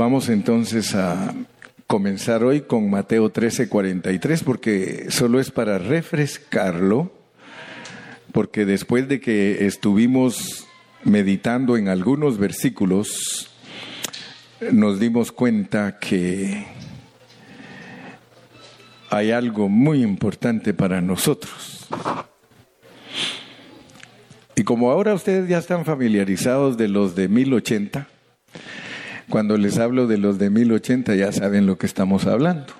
Vamos entonces a comenzar hoy con Mateo 13:43, porque solo es para refrescarlo, porque después de que estuvimos meditando en algunos versículos, nos dimos cuenta que hay algo muy importante para nosotros. Y como ahora ustedes ya están familiarizados de los de 1080, cuando les hablo de los de 1080 ya saben lo que estamos hablando.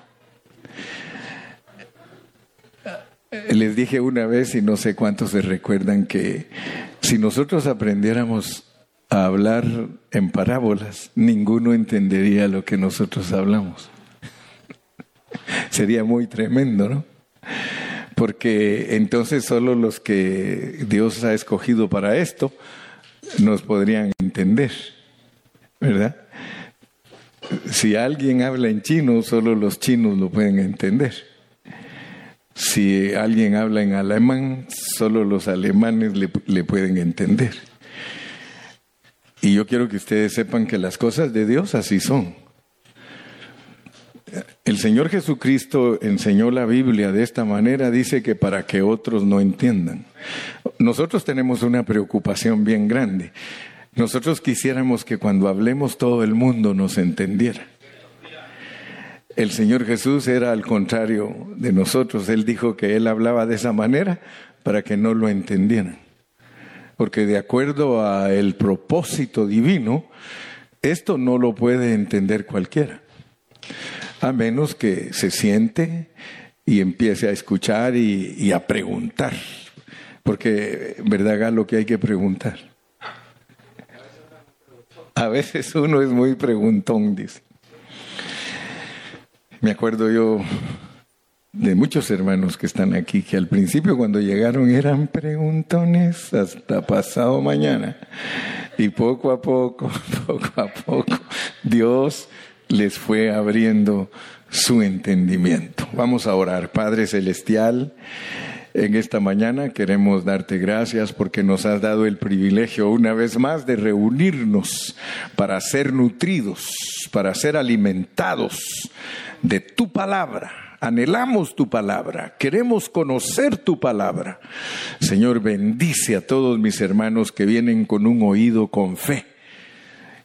Les dije una vez, y no sé cuántos se recuerdan, que si nosotros aprendiéramos a hablar en parábolas, ninguno entendería lo que nosotros hablamos. Sería muy tremendo, ¿no? Porque entonces solo los que Dios ha escogido para esto nos podrían entender, ¿verdad? Si alguien habla en chino, solo los chinos lo pueden entender. Si alguien habla en alemán, solo los alemanes le pueden entender. Y yo quiero que ustedes sepan que las cosas de Dios así son. El Señor Jesucristo enseñó la Biblia de esta manera, dice que para que otros no entiendan. Nosotros tenemos una preocupación bien grande. Nosotros quisiéramos que cuando hablemos todo el mundo nos entendiera. El Señor Jesús era al contrario de nosotros. Él dijo que Él hablaba de esa manera para que no lo entendieran. Porque de acuerdo al propósito divino, esto no lo puede entender cualquiera. A menos que se siente y empiece a escuchar y a preguntar. Porque, ¿verdad, Galo, que hay que preguntar? A veces uno es muy preguntón, dice. Me acuerdo yo de muchos hermanos que están aquí, que al principio cuando llegaron eran preguntones hasta pasado mañana. Y poco a poco, Dios les fue abriendo su entendimiento. Vamos a orar. Padre Celestial, en esta mañana queremos darte gracias porque nos has dado el privilegio una vez más de reunirnos para ser nutridos, para ser alimentados de tu palabra. Anhelamos tu palabra, queremos conocer tu palabra. Señor, bendice a todos mis hermanos que vienen con un oído con fe.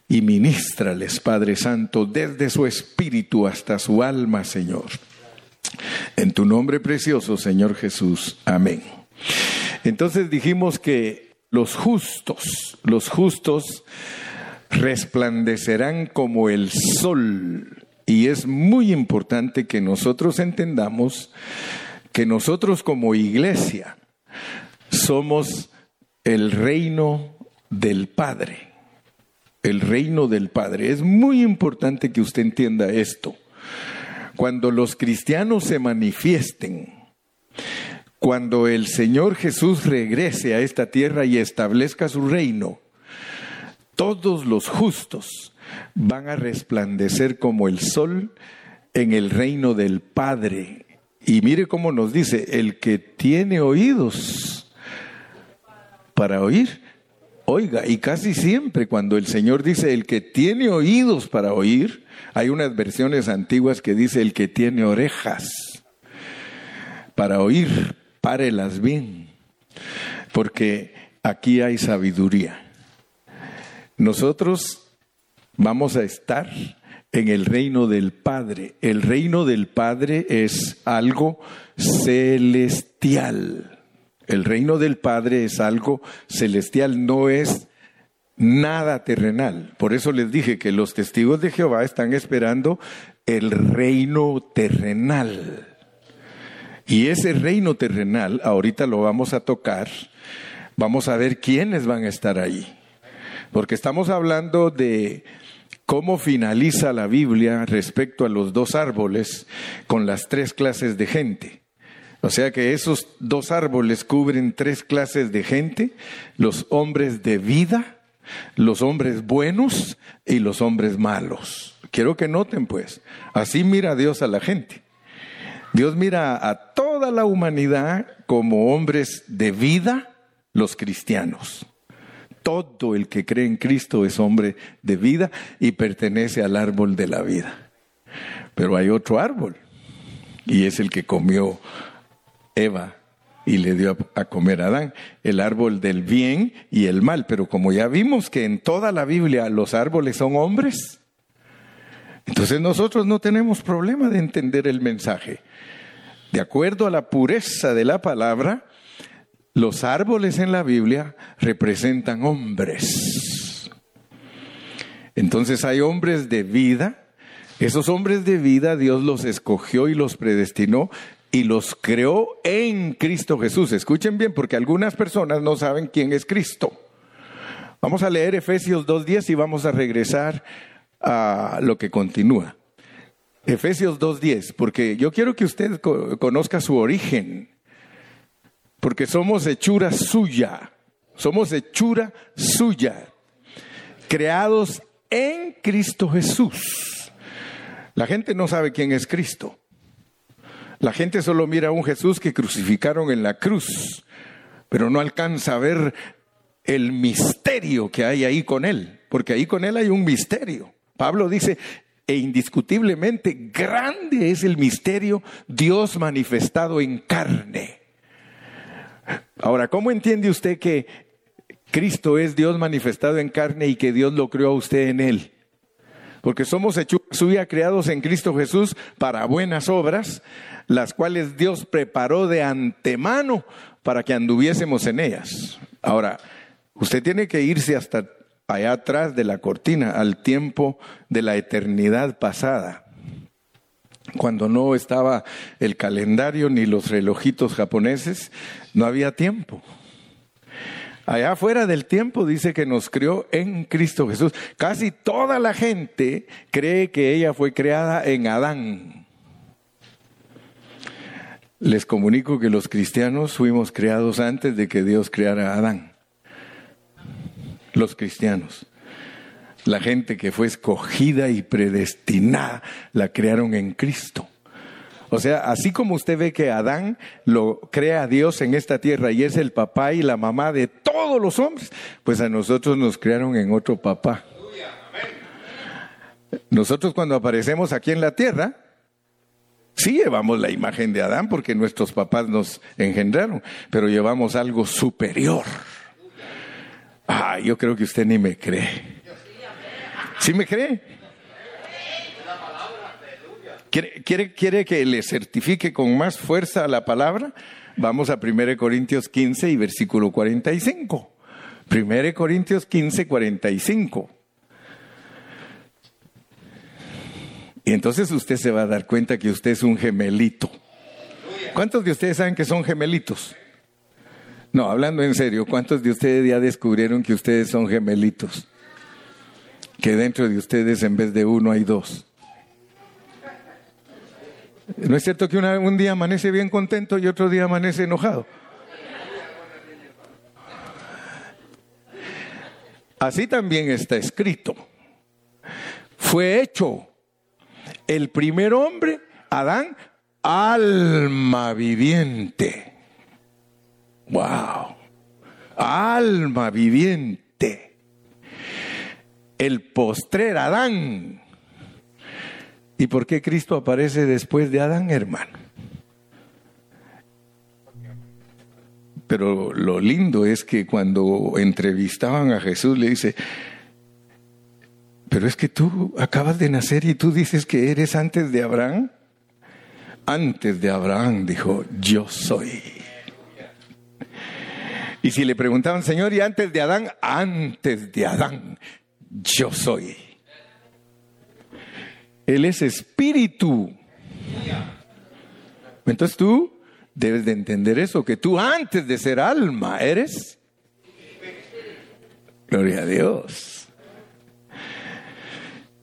Y ministrales, Padre Santo, desde su espíritu hasta su alma, Señor. En tu nombre precioso, Señor Jesús. Amén. Entonces dijimos que los justos resplandecerán como el sol. Y es muy importante que nosotros entendamos que nosotros como iglesia somos el reino del Padre. El reino del Padre. Es muy importante que usted entienda esto. Cuando los cristianos se manifiesten, cuando el Señor Jesús regrese a esta tierra y establezca su reino, todos los justos van a resplandecer como el sol en el reino del Padre. Y mire cómo nos dice, el que tiene oídos para oír, oiga. Y casi siempre cuando el Señor dice, el que tiene oídos para oír, hay unas versiones antiguas que dice, el que tiene orejas para oír, párelas bien, porque aquí hay sabiduría. Nosotros vamos a estar en el reino del Padre. El reino del Padre es algo celestial. El reino del Padre es algo celestial, no es nada terrenal. Por eso les dije que los testigos de Jehová están esperando el reino terrenal. Y ese reino terrenal, ahorita lo vamos a tocar, vamos a ver quiénes van a estar ahí. Porque estamos hablando de cómo finaliza la Biblia respecto a los dos árboles con las tres clases de gente. O sea que esos dos árboles cubren tres clases de gente: los hombres de vida, los hombres buenos y los hombres malos. Quiero que noten, pues, así mira Dios a la gente. Dios mira a toda la humanidad como hombres de vida, los cristianos. Todo el que cree en Cristo es hombre de vida y pertenece al árbol de la vida. Pero hay otro árbol, y es el que comió Eva y le dio a comer a Adán, el árbol del bien y el mal. Pero como ya vimos que en toda la Biblia los árboles son hombres, entonces nosotros no tenemos problema de entender el mensaje. De acuerdo a la pureza de la palabra, los árboles en la Biblia representan hombres. Entonces hay hombres de vida. Esos hombres de vida Dios los escogió y los predestinó y los creó en Cristo Jesús. Escuchen bien, porque algunas personas no saben quién es Cristo. Vamos a leer Efesios 2:10 y vamos a regresar a lo que continúa. Efesios 2:10, porque yo quiero que usted conozca su origen, porque somos hechura suya, creados en Cristo Jesús. La gente no sabe quién es Cristo. La gente solo mira a un Jesús que crucificaron en la cruz, pero no alcanza a ver el misterio que hay ahí con él, porque ahí con él hay un misterio. Pablo dice, e indiscutiblemente grande es el misterio, Dios manifestado en carne. Ahora, ¿cómo entiende usted que Cristo es Dios manifestado en carne y que Dios lo creó a usted en él? Porque somos hechura suya, creados en Cristo Jesús para buenas obras, las cuales Dios preparó de antemano para que anduviésemos en ellas. Ahora, usted tiene que irse hasta allá atrás de la cortina, al tiempo de la eternidad pasada, cuando no estaba el calendario ni los relojitos japoneses, no había tiempo. Allá fuera del tiempo dice que nos crió en Cristo Jesús. Casi toda la gente cree que ella fue creada en Adán. Les comunico que los cristianos fuimos creados antes de que Dios creara a Adán. Los cristianos. La gente que fue escogida y predestinada la crearon en Cristo. O sea, así como usted ve que Adán lo crea a Dios en esta tierra y es el papá y la mamá de todos los hombres, pues a nosotros nos crearon en otro papá. Nosotros cuando aparecemos aquí en la tierra, sí llevamos la imagen de Adán porque nuestros papás nos engendraron, pero llevamos algo superior. Ah, yo creo que usted ni me cree. ¿Sí me cree? ¿Quiere que le certifique con más fuerza la palabra? Vamos a 1 Corintios 15 y versículo 45. 1 Corintios 15, 45. Y entonces usted se va a dar cuenta que usted es un gemelito. ¿Cuántos de ustedes saben que son gemelitos? No, hablando en serio, ¿cuántos de ustedes ya descubrieron que ustedes son gemelitos? Que dentro de ustedes en vez de uno hay dos. ¿No es cierto que un día amanece bien contento y otro día amanece enojado? Así también está escrito. Fue hecho el primer hombre, Adán, alma viviente. ¡Wow! Alma viviente. El postrer Adán. ¿Y por qué Cristo aparece después de Adán, hermano? Pero lo lindo es que cuando entrevistaban a Jesús le dice, pero es que tú acabas de nacer y tú dices que eres antes de Abraham. Antes de Abraham, dijo, yo soy. Y si le preguntaban, Señor, ¿y antes de Adán? Antes de Adán, yo soy. Él es espíritu. Entonces tú debes de entender eso, que tú antes de ser alma eres. Gloria a Dios.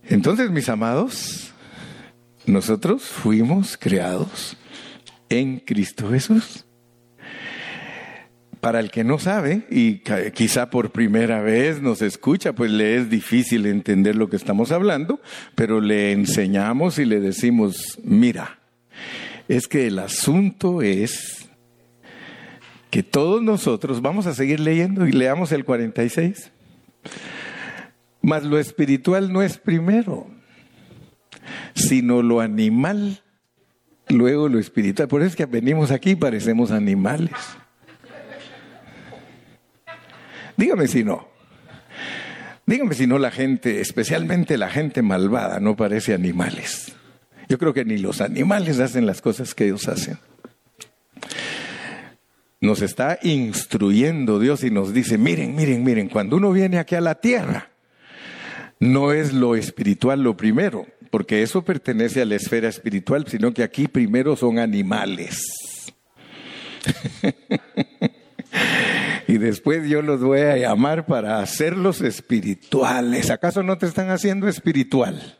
Entonces, mis amados, nosotros fuimos creados en Cristo Jesús. Para el que no sabe, y quizá por primera vez nos escucha, pues le es difícil entender lo que estamos hablando, pero le enseñamos y le decimos, mira, es que el asunto es que todos nosotros, vamos a seguir leyendo y leamos el 46. Mas lo espiritual no es primero, sino lo animal, luego lo espiritual. Por eso es que venimos aquí y parecemos animales. Dígame si no. Dígame si no la gente, especialmente la gente malvada, no parece animales. Yo creo que ni los animales hacen las cosas que ellos hacen. Nos está instruyendo Dios y nos dice, miren, cuando uno viene aquí a la tierra, no es lo espiritual lo primero, porque eso pertenece a la esfera espiritual, sino que aquí primero son animales. Y después yo los voy a llamar para hacerlos espirituales. ¿Acaso no te están haciendo espiritual?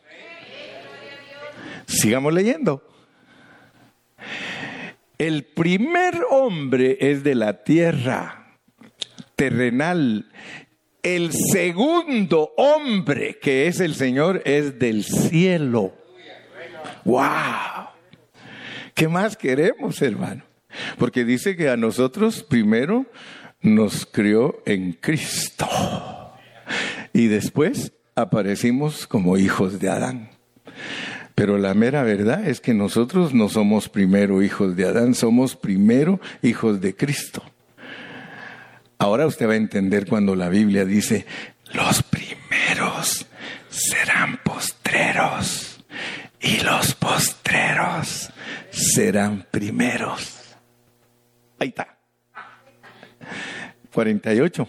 Sigamos leyendo. El primer hombre es de la tierra terrenal. El segundo hombre, que es el Señor, es del cielo. ¡Wow! ¿Qué más queremos, hermano? Porque dice que a nosotros primero nos crió en Cristo. Y después aparecimos como hijos de Adán. Pero la mera verdad es que nosotros no somos primero hijos de Adán, somos primero hijos de Cristo. Ahora usted va a entender cuando la Biblia dice, los primeros serán postreros y los postreros serán primeros. Ahí está. 48.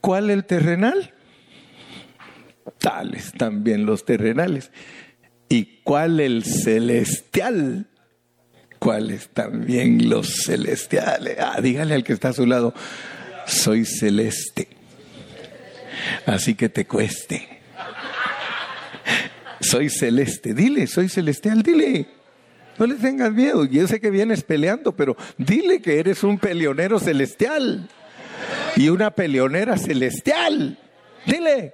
¿Cuál el terrenal? Tales también los terrenales. ¿Y cuál el celestial? ¿Cuáles también los celestiales? Ah, dígale al que está a su lado, soy celeste, así que te cueste. Soy celeste, dile, soy celestial, dile. No le tengas miedo, yo sé que vienes peleando, pero dile que eres un peleonero celestial y una peleonera celestial. Dile,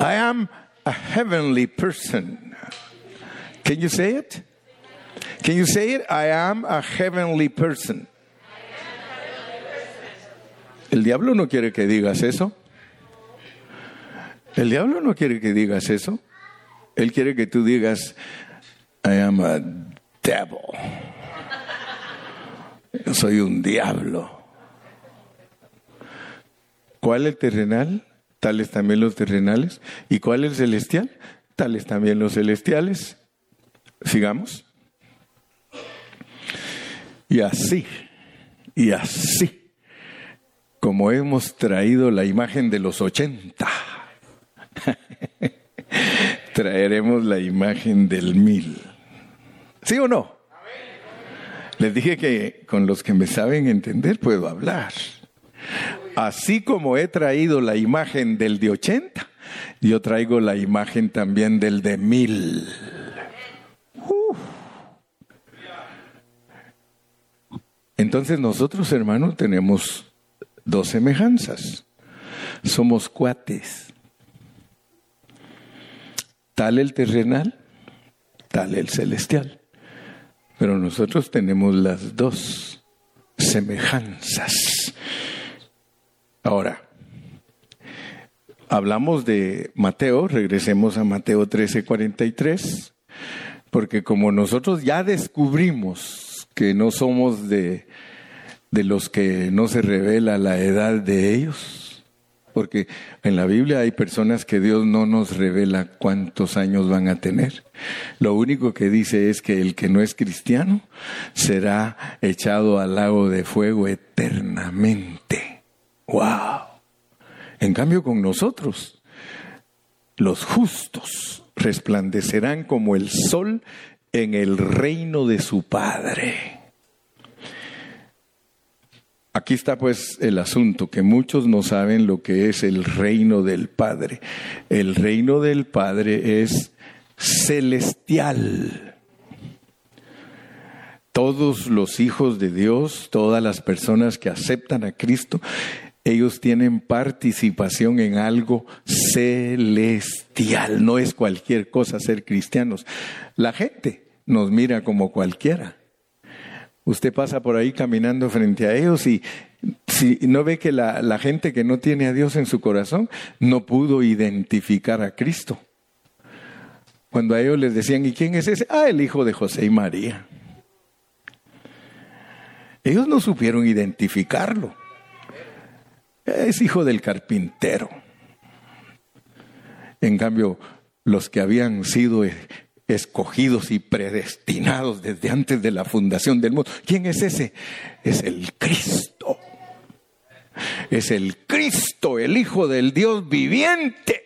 I am a heavenly person. Can you say it? Can you say it? I am a heavenly person. El diablo no quiere que digas eso. El diablo no quiere que digas eso. Él quiere que tú digas, I am a devil. Yo soy un diablo. ¿Cuál el terrenal? Tales también los terrenales. ¿Y cuál el celestial? Tales también los celestiales. Sigamos. Y así, como hemos traído la imagen de los 80, traeremos la imagen del 1000. ¿Sí o no? Les dije que con los que me saben entender puedo hablar. Así como he traído la imagen del de 80, yo traigo la imagen también del de 1000. Entonces nosotros, hermanos, tenemos dos semejanzas. Somos cuates. Tal el terrenal, tal el celestial. Pero nosotros tenemos las dos semejanzas. Ahora, hablamos de Mateo, regresemos a Mateo 13:43, porque como nosotros ya descubrimos que no somos de los que no se revela la edad de ellos. Porque en la Biblia hay personas que Dios no nos revela cuántos años van a tener. Lo único que dice es que el que no es cristiano será echado al lago de fuego eternamente. ¡Wow! En cambio con nosotros, los justos resplandecerán como el sol en el reino de su Padre. Aquí está pues el asunto, que muchos no saben lo que es el reino del Padre. El reino del Padre es celestial. Todos los hijos de Dios, todas las personas que aceptan a Cristo, ellos tienen participación en algo celestial. No es cualquier cosa ser cristianos. La gente nos mira como cualquiera. Usted pasa por ahí caminando frente a ellos y si no ve que la gente que no tiene a Dios en su corazón no pudo identificar a Cristo. Cuando a ellos les decían, ¿y quién es ese? Ah, el hijo de José y María. Ellos no supieron identificarlo. Es hijo del carpintero. En cambio, los que habían sido escogidos y predestinados desde antes de la fundación del mundo. ¿Quién es ese? Es el Cristo. Es el Cristo, el Hijo del Dios viviente.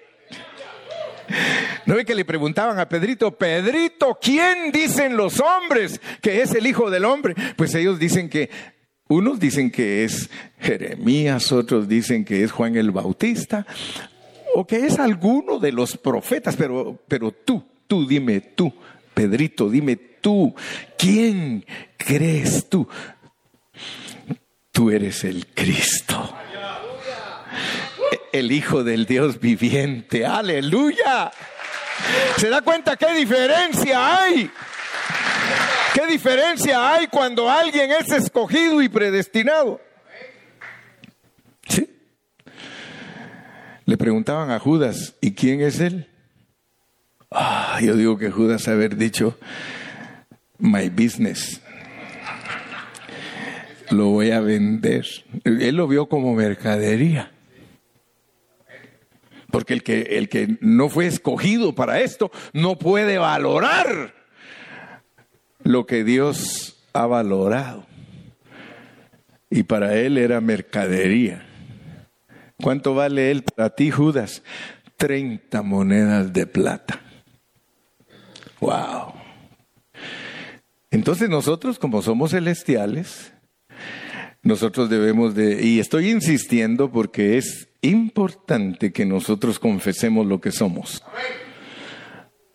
¿No ve que le preguntaban a Pedrito, Pedrito, ¿quién dicen los hombres que es el Hijo del Hombre? Pues ellos dicen que, unos dicen que es Jeremías, otros dicen que es Juan el Bautista, o que es alguno de los profetas, pero tú dime tú, Pedrito, dime tú, ¿quién crees tú? Tú eres el Cristo, el Hijo del Dios viviente. ¡Aleluya! ¿Se da cuenta qué diferencia hay? ¿Qué diferencia hay cuando alguien es escogido y predestinado? ¿Sí? Le preguntaban a Judas, ¿y quién es él? Yo digo que Judas haber dicho, my business, lo voy a vender. Él lo vio como mercadería. Porque el que no fue escogido para esto no puede valorar lo que Dios ha valorado. Y para él era mercadería. ¿Cuánto vale él para ti, Judas? 30 monedas de plata. Wow. Entonces nosotros, como somos celestiales, nosotros debemos y estoy insistiendo porque es importante que nosotros confesemos lo que somos.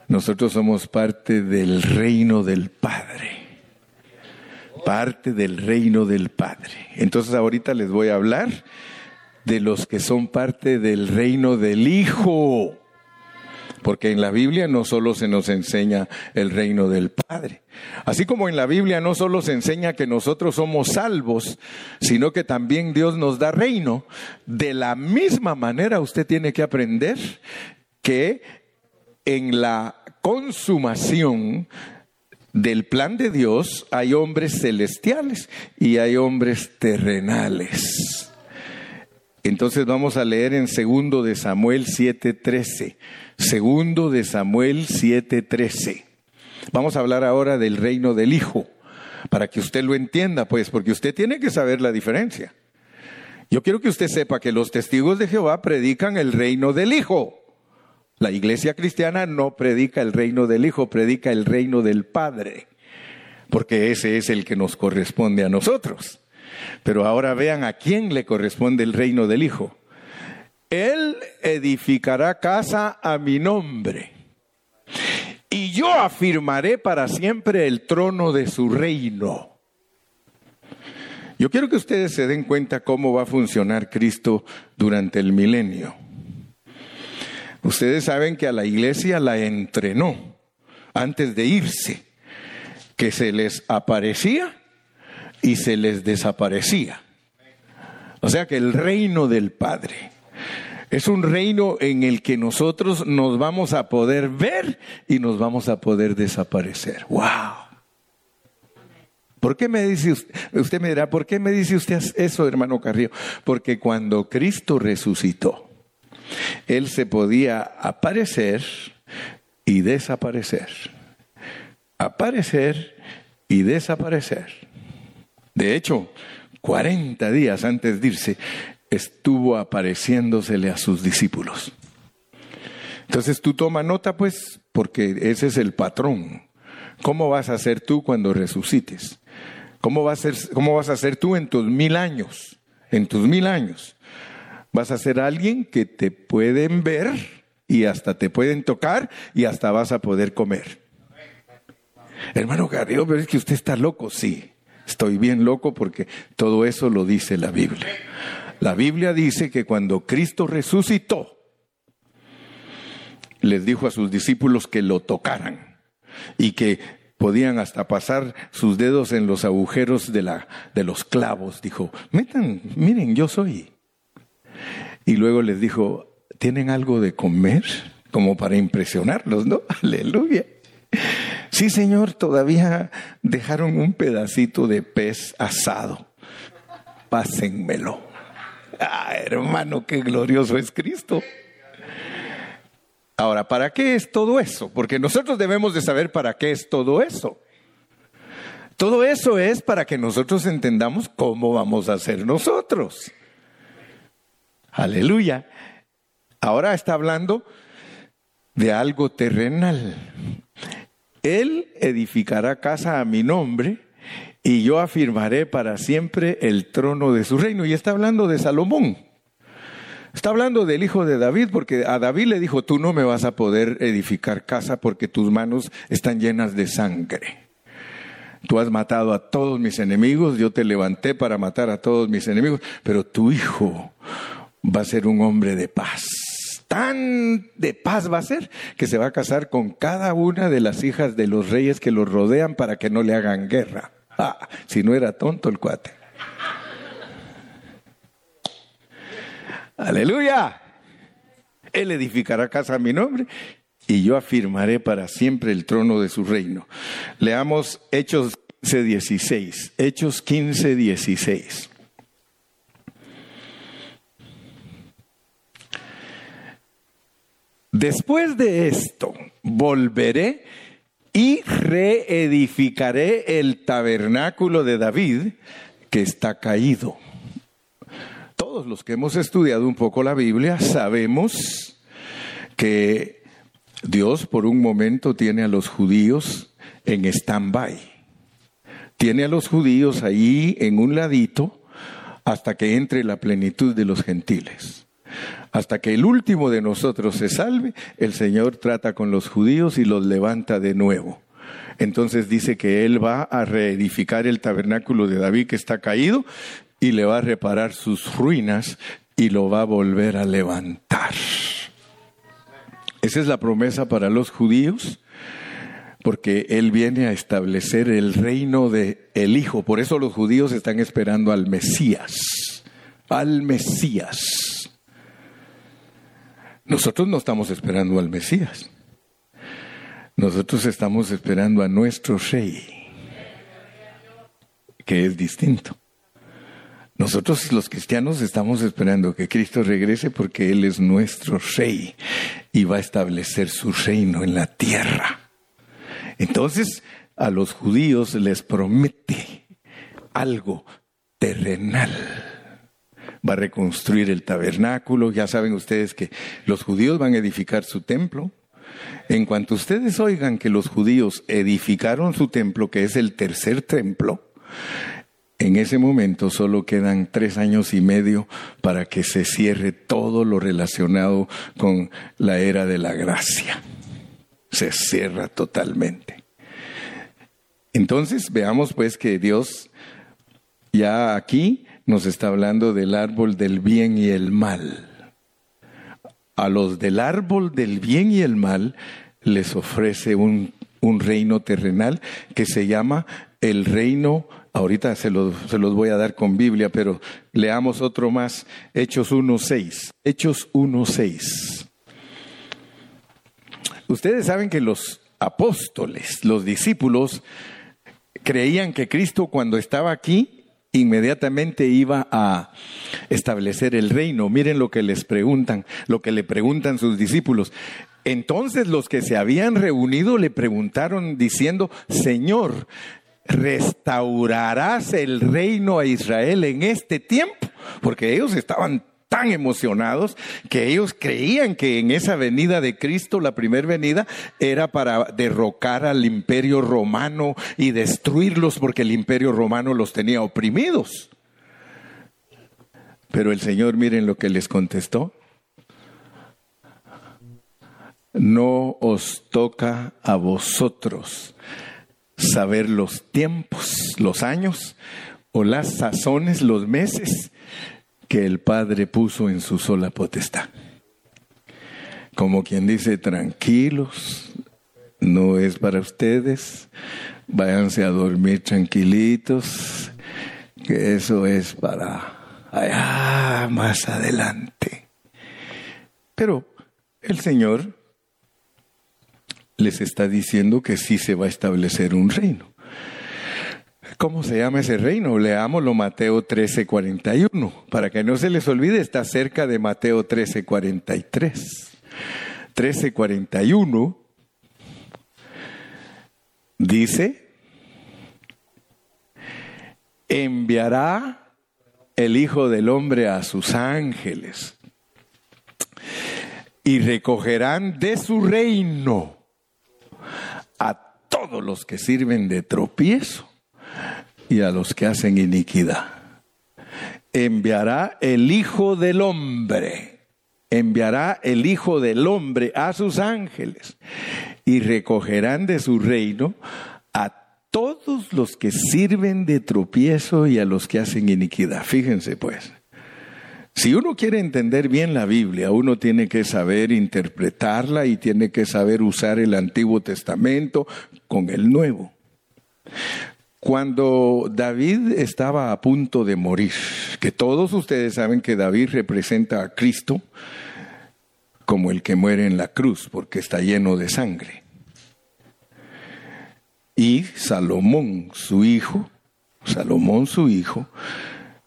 Nosotros somos parte del reino del Padre. Parte del reino del Padre. Entonces ahorita les voy a hablar de los que son parte del reino del Hijo. Porque en la Biblia no solo se nos enseña el reino del Padre. Así como en la Biblia no solo se enseña que nosotros somos salvos, sino que también Dios nos da reino. De la misma manera usted tiene que aprender que en la consumación del plan de Dios hay hombres celestiales y hay hombres terrenales. Entonces vamos a leer en 2 Samuel 7:13. 2 Samuel 7:13. Vamos a hablar ahora del reino del Hijo, para que usted lo entienda, pues, porque usted tiene que saber la diferencia. Yo quiero que usted sepa que los testigos de Jehová predican el reino del Hijo. La iglesia cristiana no predica el reino del Hijo, predica el reino del Padre, porque ese es el que nos corresponde a nosotros. Pero ahora vean a quién le corresponde el reino del Hijo. Él edificará casa a mi nombre, y yo afirmaré para siempre el trono de su reino. Yo quiero que ustedes se den cuenta cómo va a funcionar Cristo durante el milenio. Ustedes saben que a la iglesia la entrenó antes de irse, que se les aparecía y se les desaparecía. O sea que el reino del Padre es un reino en el que nosotros nos vamos a poder ver y nos vamos a poder desaparecer. ¡Wow! ¿Por qué me dice usted? Usted me dirá, ¿por qué me dice usted eso, hermano Carrillo? Porque cuando Cristo resucitó, Él se podía aparecer y desaparecer. Aparecer y desaparecer. De hecho, 40 días antes de irse, estuvo apareciéndosele a sus discípulos. Entonces tú toma nota, pues, porque ese es el patrón. ¿Cómo vas a ser tú cuando resucites? ¿Cómo vas a ser tú en tus 1000 años? En tus 1000 años. Vas a ser alguien que te pueden ver y hasta te pueden tocar y hasta vas a poder comer. Hermano Carrillo, pero es que usted está loco, sí. Estoy bien loco porque todo eso lo dice la Biblia. La Biblia dice que cuando Cristo resucitó, les dijo a sus discípulos que lo tocaran y que podían hasta pasar sus dedos en los agujeros de los clavos. Dijo, miren, yo soy. Y luego les dijo, ¿tienen algo de comer? Como para impresionarlos, ¿no? Aleluya. Sí, Señor, todavía dejaron un pedacito de pez asado. Pásenmelo. Ah, hermano, qué glorioso es Cristo. Ahora, ¿para qué es todo eso? Porque nosotros debemos de saber para qué es todo eso. Todo eso es para que nosotros entendamos cómo vamos a ser nosotros. Aleluya. Ahora está hablando de algo terrenal. Él edificará casa a mi nombre y yo afirmaré para siempre el trono de su reino. Y está hablando de Salomón. Está hablando del hijo de David, porque a David le dijo, tú no me vas a poder edificar casa porque tus manos están llenas de sangre. Tú has matado a todos mis enemigos, yo te levanté para matar a todos mis enemigos, pero tu hijo va a ser un hombre de paz. Tan de paz va a ser que se va a casar con cada una de las hijas de los reyes que los rodean para que no le hagan guerra. Ah, si no era tonto el cuate. Aleluya. Él edificará casa a mi nombre y yo afirmaré para siempre el trono de su reino. Leamos Hechos 15:16. Hechos 15:16. Después de esto, volveré y reedificaré el tabernáculo de David que está caído. Todos los que hemos estudiado un poco la Biblia sabemos que Dios por un momento tiene a los judíos en stand-by. Tiene a los judíos ahí en un ladito hasta que entre la plenitud de los gentiles. Hasta que el último de nosotros se salve, el Señor trata con los judíos y los levanta de nuevo. Entonces dice que Él va a reedificar el tabernáculo de David que está caído y le va a reparar sus ruinas y lo va a volver a levantar. Esa es la promesa para los judíos, porque Él viene a establecer el reino del Hijo. Por eso los judíos están esperando al Mesías. Al Mesías. Nosotros no estamos esperando al Mesías. Nosotros estamos esperando a nuestro Rey, que es distinto. Nosotros los cristianos estamos esperando que Cristo regrese porque Él es nuestro Rey y va a establecer su reino en la tierra. Entonces, a los judíos les promete algo terrenal. Va a reconstruir el tabernáculo. Ya saben ustedes que los judíos van a edificar su templo. En cuanto ustedes oigan que los judíos edificaron su templo, que es el tercer templo, en ese momento solo quedan 3 años y medio para que se cierre todo lo relacionado con la era de la gracia. Se cierra totalmente. Entonces veamos pues que Dios ya aquí nos está hablando del árbol del bien y el mal. A los del árbol del bien y el mal les ofrece un reino terrenal que se llama el reino. Ahorita se los voy a dar con Biblia, pero leamos otro más. Hechos 1:6. Hechos 1:6. Ustedes saben que los apóstoles, los discípulos, creían que Cristo cuando estaba aquí inmediatamente iba a establecer el reino. Miren lo que les preguntan, lo que le preguntan sus discípulos. Entonces los que se habían reunido le preguntaron diciendo, Señor, ¿restaurarás el reino a Israel en este tiempo? Porque ellos estaban tan emocionados que ellos creían que en esa venida de Cristo, la primera venida, era para derrocar al imperio romano y destruirlos porque el imperio romano los tenía oprimidos. Pero el Señor, miren lo que les contestó. No os toca a vosotros saber los tiempos, los años o las sazones, los meses que el Padre puso en su sola potestad. Como quien dice, tranquilos, no es para ustedes. Váyanse a dormir tranquilitos, que eso es para allá más adelante. Pero el Señor les está diciendo que sí se va a establecer un reino. ¿Cómo se llama ese reino? Leámoslo, Mateo 13:41. Para que no se les olvide, está cerca de Mateo 13:43. 13:41 dice: enviará el Hijo del Hombre a sus ángeles y recogerán de su reino a todos los que sirven de tropiezo y a los que hacen iniquidad. Enviará el Hijo del Hombre, enviará el Hijo del Hombre a sus ángeles y recogerán de su reino a todos los que sirven de tropiezo y a los que hacen iniquidad. Fíjense pues, si uno quiere entender bien la Biblia, uno tiene que saber interpretarla y tiene que saber usar el Antiguo Testamento con el Nuevo. Cuando David estaba a punto de morir, que todos ustedes saben que David representa a Cristo como el que muere en la cruz, porque está lleno de sangre. Y Salomón, su hijo,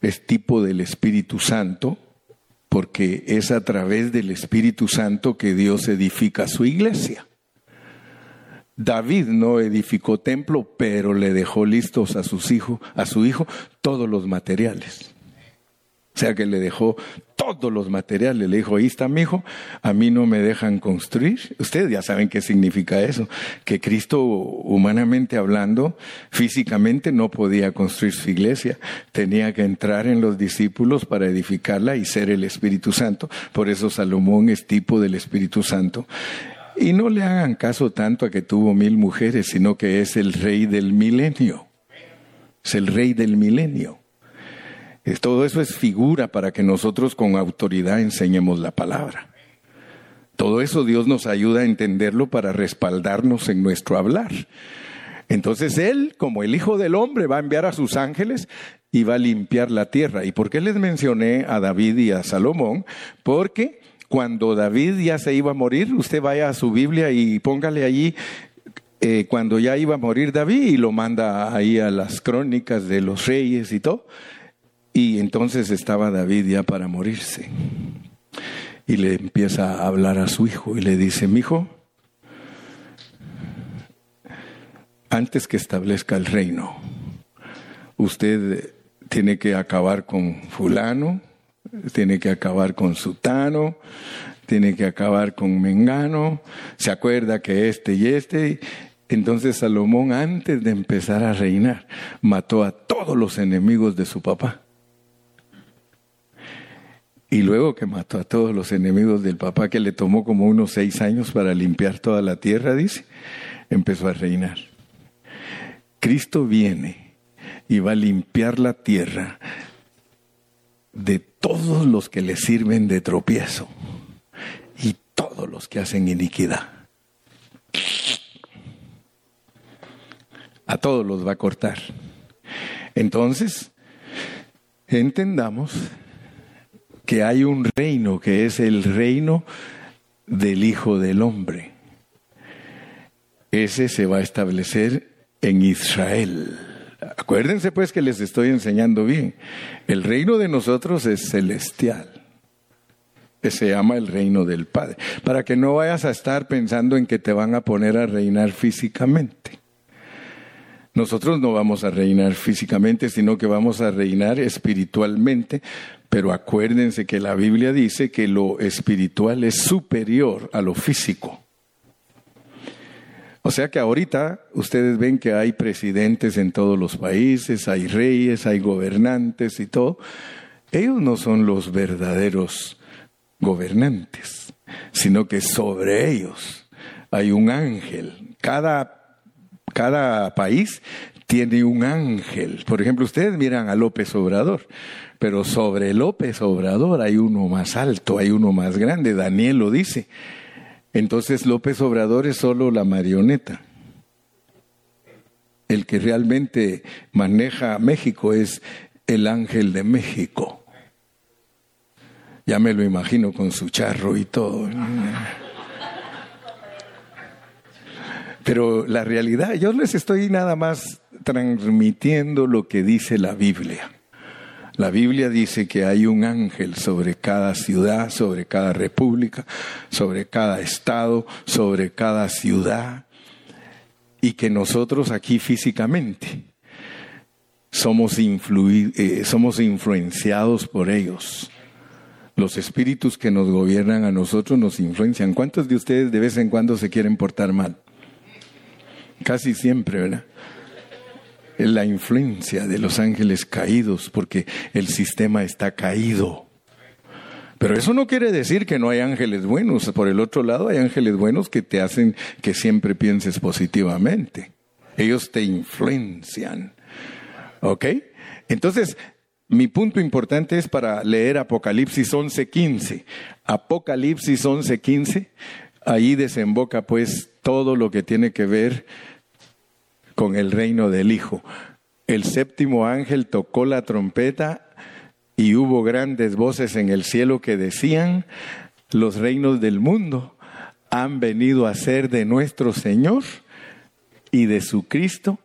es tipo del Espíritu Santo, porque es a través del Espíritu Santo que Dios edifica su iglesia. David no edificó templo, pero le dejó listos a su hijo todos los materiales. O sea que le dejó todos los materiales. Le dijo: ahí está mi hijo, a mí no me dejan construir. Ustedes ya saben qué significa eso, que Cristo, humanamente hablando, físicamente no podía construir su iglesia. Tenía que entrar en los discípulos para edificarla y ser el Espíritu Santo. Por eso Salomón es tipo del Espíritu Santo. Y no le hagan caso tanto a que tuvo 1000 mujeres, sino que es el rey del milenio. Es el rey del milenio. Todo eso es figura para que nosotros con autoridad enseñemos la palabra. Todo eso Dios nos ayuda a entenderlo para respaldarnos en nuestro hablar. Entonces Él, como el Hijo del Hombre, va a enviar a sus ángeles y va a limpiar la tierra. ¿Y por qué les mencioné a David y a Salomón? Porque cuando David ya se iba a morir, usted vaya a su Biblia y póngale allí cuando ya iba a morir David, y lo manda ahí a las crónicas de los reyes y todo. Y entonces estaba David ya para morirse. Y le empieza a hablar a su hijo y le dice: mijo, antes que establezca el reino, usted tiene que acabar con fulano, tiene que acabar con sutano, tiene que acabar con mengano, se acuerda que este y este. Entonces Salomón, antes de empezar a reinar, mató a todos los enemigos de su papá. Y luego que mató a todos los enemigos del papá, que le tomó como unos 6 años para limpiar toda la tierra, dice, empezó a reinar. Cristo viene y va a limpiar la tierra de todos los que le sirven de tropiezo y todos los que hacen iniquidad. A todos los va a cortar. Entonces, entendamos que hay un reino que es el reino del Hijo del Hombre. Ese se va a establecer en Israel. Acuérdense pues que les estoy enseñando bien. El reino de nosotros es celestial. Se llama el reino del Padre. Para que no vayas a estar pensando en que te van a poner a reinar físicamente. Nosotros no vamos a reinar físicamente, sino que vamos a reinar espiritualmente. Pero acuérdense que la Biblia dice que lo espiritual es superior a lo físico. O sea que ahorita ustedes ven que hay presidentes en todos los países, hay reyes, hay gobernantes y todo. Ellos no son los verdaderos gobernantes, sino que sobre ellos hay un ángel. Cada país tiene un ángel. Por ejemplo, ustedes miran a López Obrador, pero sobre López Obrador hay uno más alto, hay uno más grande. Daniel lo dice. Entonces López Obrador es solo la marioneta. El que realmente maneja México es el ángel de México. Ya me lo imagino con su charro y todo. Pero la realidad, yo les estoy nada más transmitiendo lo que dice la Biblia. La Biblia dice que hay un ángel sobre cada ciudad, sobre cada república, sobre cada estado, sobre cada ciudad. Y que nosotros aquí físicamente somos influenciados por ellos. Los espíritus que nos gobiernan a nosotros nos influencian. ¿Cuántos de ustedes de vez en cuando se quieren portar mal? Casi siempre, ¿verdad? La influencia de los ángeles caídos, porque el sistema está caído. Pero eso no quiere decir que no hay ángeles buenos. Por el otro lado, hay ángeles buenos que te hacen que siempre pienses positivamente. Ellos te influencian. ¿Ok? Entonces, mi punto importante es para leer Apocalipsis 11:15. Apocalipsis 11:15, ahí desemboca pues todo lo que tiene que ver con el reino del Hijo. El séptimo ángel tocó la trompeta y hubo grandes voces en el cielo que decían: los reinos del mundo han venido a ser de nuestro Señor y de su Cristo,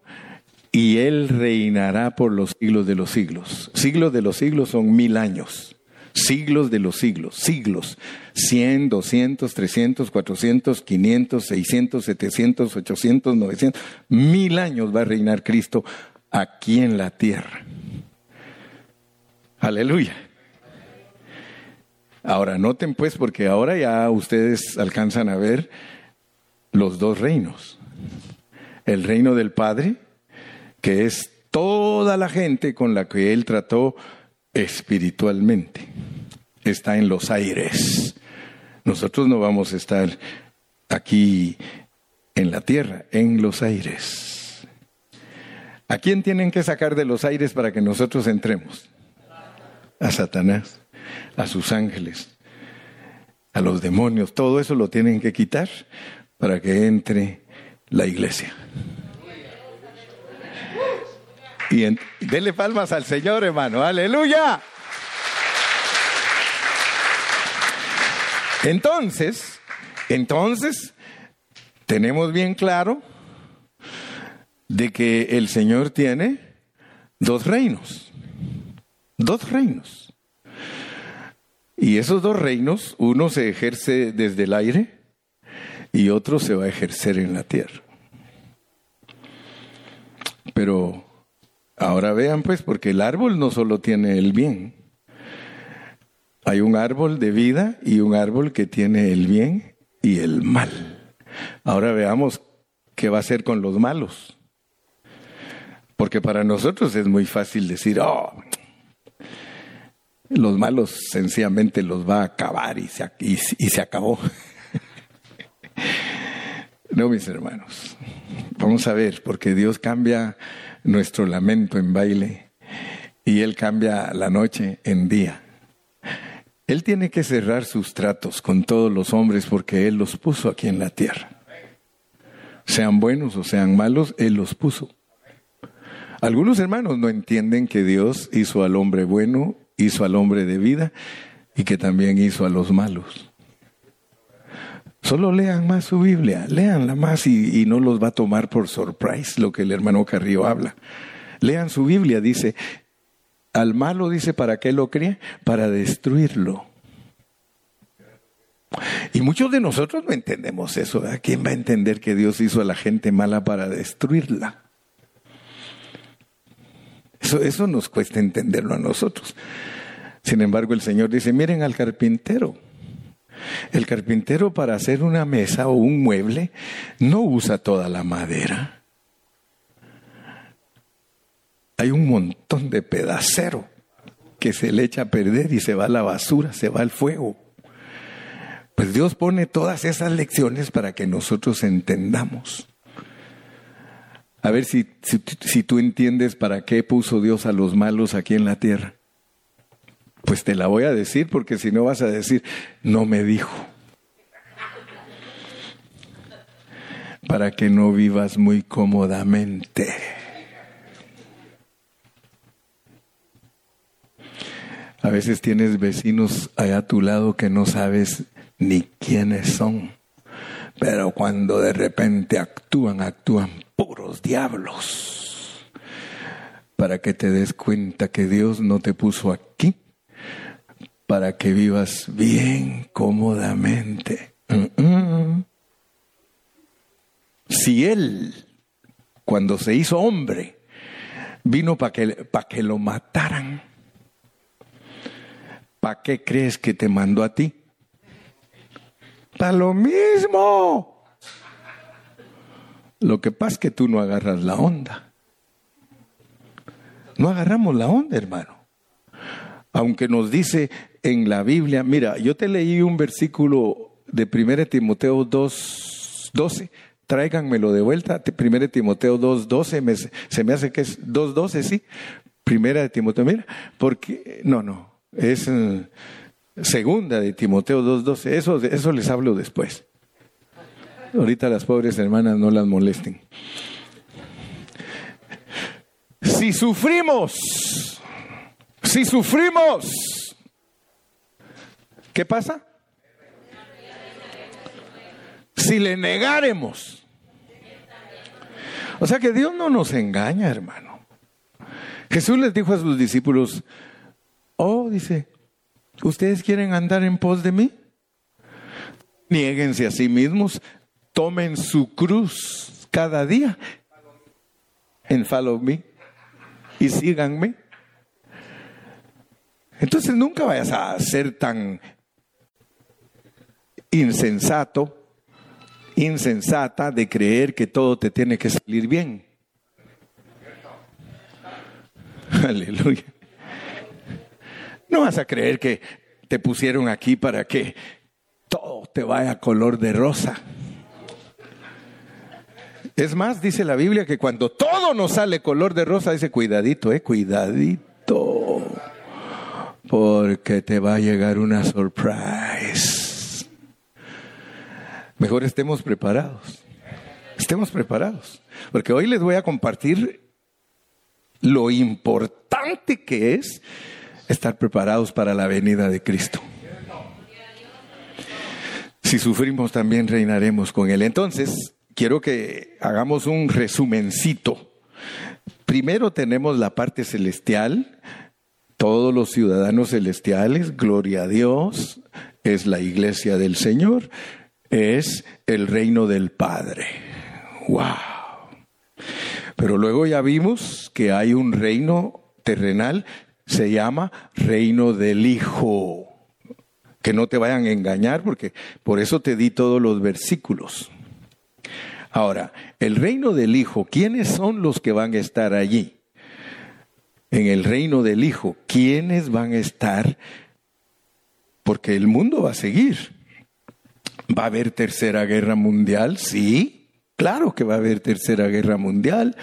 y Él reinará por los siglos de los siglos. Siglos de los siglos son 1000 años. Siglos de los siglos, siglos, 100, 200, 300, 400, 500, 600, 700, 800, 900, 1000 años va a reinar Cristo aquí en la tierra. Aleluya. Ahora noten pues, porque ahora ya ustedes alcanzan a ver los dos reinos. El reino del Padre, que es toda la gente con la que Él trató espiritualmente, está en los aires. Nosotros no vamos a estar aquí en la tierra, en los aires. ¿A quién tienen que sacar de los aires para que nosotros entremos? A Satanás, a sus ángeles, a los demonios. Todo eso lo tienen que quitar para que entre la iglesia. Y denle palmas al Señor, hermano. ¡Aleluya! Entonces, tenemos bien claro de que el Señor tiene dos reinos. Dos reinos. Y esos dos reinos, uno se ejerce desde el aire y otro se va a ejercer en la tierra. Pero ahora vean pues, porque el árbol no solo tiene el bien. Hay un árbol de vida y un árbol que tiene el bien y el mal. Ahora veamos qué va a hacer con los malos. Porque para nosotros es muy fácil decir, los malos sencillamente los va a acabar y se acabó. No, mis hermanos. Vamos a ver, porque Dios cambia nuestro lamento en baile y Él cambia la noche en día. Él tiene que cerrar sus tratos con todos los hombres porque Él los puso aquí en la tierra. Sean buenos o sean malos, Él los puso. Algunos hermanos no entienden que Dios hizo al hombre bueno, hizo al hombre de vida y que también hizo a los malos. Solo lean más su Biblia, leanla más y no los va a tomar por sorpresa lo que el hermano Carrillo habla. Lean su Biblia, dice, al malo dice, ¿para qué lo cría? Para destruirlo. Y muchos de nosotros no entendemos eso, ¿verdad? ¿Quién va a entender que Dios hizo a la gente mala para destruirla? Eso nos cuesta entenderlo a nosotros. Sin embargo, el Señor dice, miren al carpintero. El carpintero para hacer una mesa o un mueble no usa toda la madera. Hay un montón de pedacero que se le echa a perder y se va a la basura, se va al fuego. Pues Dios pone todas esas lecciones para que nosotros entendamos. A ver si tú entiendes para qué puso Dios a los malos aquí en la tierra. Pues te la voy a decir, porque si no vas a decir, no me dijo. para que no vivas muy cómodamente. A veces tienes vecinos allá a tu lado que no sabes ni quiénes son, pero cuando de repente actúan puros diablos, para que te des cuenta que Dios no te puso aquí para que vivas bien cómodamente. Si Él, cuando se hizo hombre, vino para que lo mataran, ¿para qué crees que te mandó a ti? ¡Para lo mismo! Lo que pasa es que tú no agarras la onda. No agarramos la onda, hermano. Aunque nos dice en la Biblia, mira, yo te leí un versículo de 1 Timoteo 2:12. Tráiganmelo de vuelta. 1 Timoteo 2:12, se me hace que es 2:12, ¿sí? 1 Timoteo, mira, porque no. Es 2 de Timoteo 2:12. Eso les hablo después. Ahorita las pobres hermanas no las molesten. Si sufrimos, ¿qué pasa? Si le negáremos. O sea que Dios no nos engaña, hermano. Jesús les dijo a sus discípulos, dice, ¿ustedes quieren andar en pos de mí? Niéguense a sí mismos, tomen su cruz cada día, en follow me, y síganme. Entonces nunca vayas a ser tan insensata de creer que todo te tiene que salir bien. Aleluya. No vas a creer que te pusieron aquí para que todo te vaya color de rosa. Es más, dice la Biblia que cuando todo nos sale color de rosa, dice, cuidadito, porque te va a llegar una surprise. Mejor estemos preparados, porque hoy les voy a compartir lo importante que es estar preparados para la venida de Cristo. Si sufrimos, también reinaremos con Él. Entonces, quiero que hagamos un resumencito. Primero tenemos la parte celestial. Todos los ciudadanos celestiales, gloria a Dios, es la iglesia del Señor, es el reino del Padre. ¡Wow! Pero luego ya vimos que hay un reino terrenal. Se llama reino del Hijo. Que no te vayan a engañar, porque por eso te di todos los versículos. Ahora, el reino del Hijo, ¿quiénes son los que van a estar allí? En el reino del Hijo, ¿quiénes van a estar? Porque el mundo va a seguir. ¿Va a haber tercera guerra mundial? Sí, claro que va a haber tercera guerra mundial.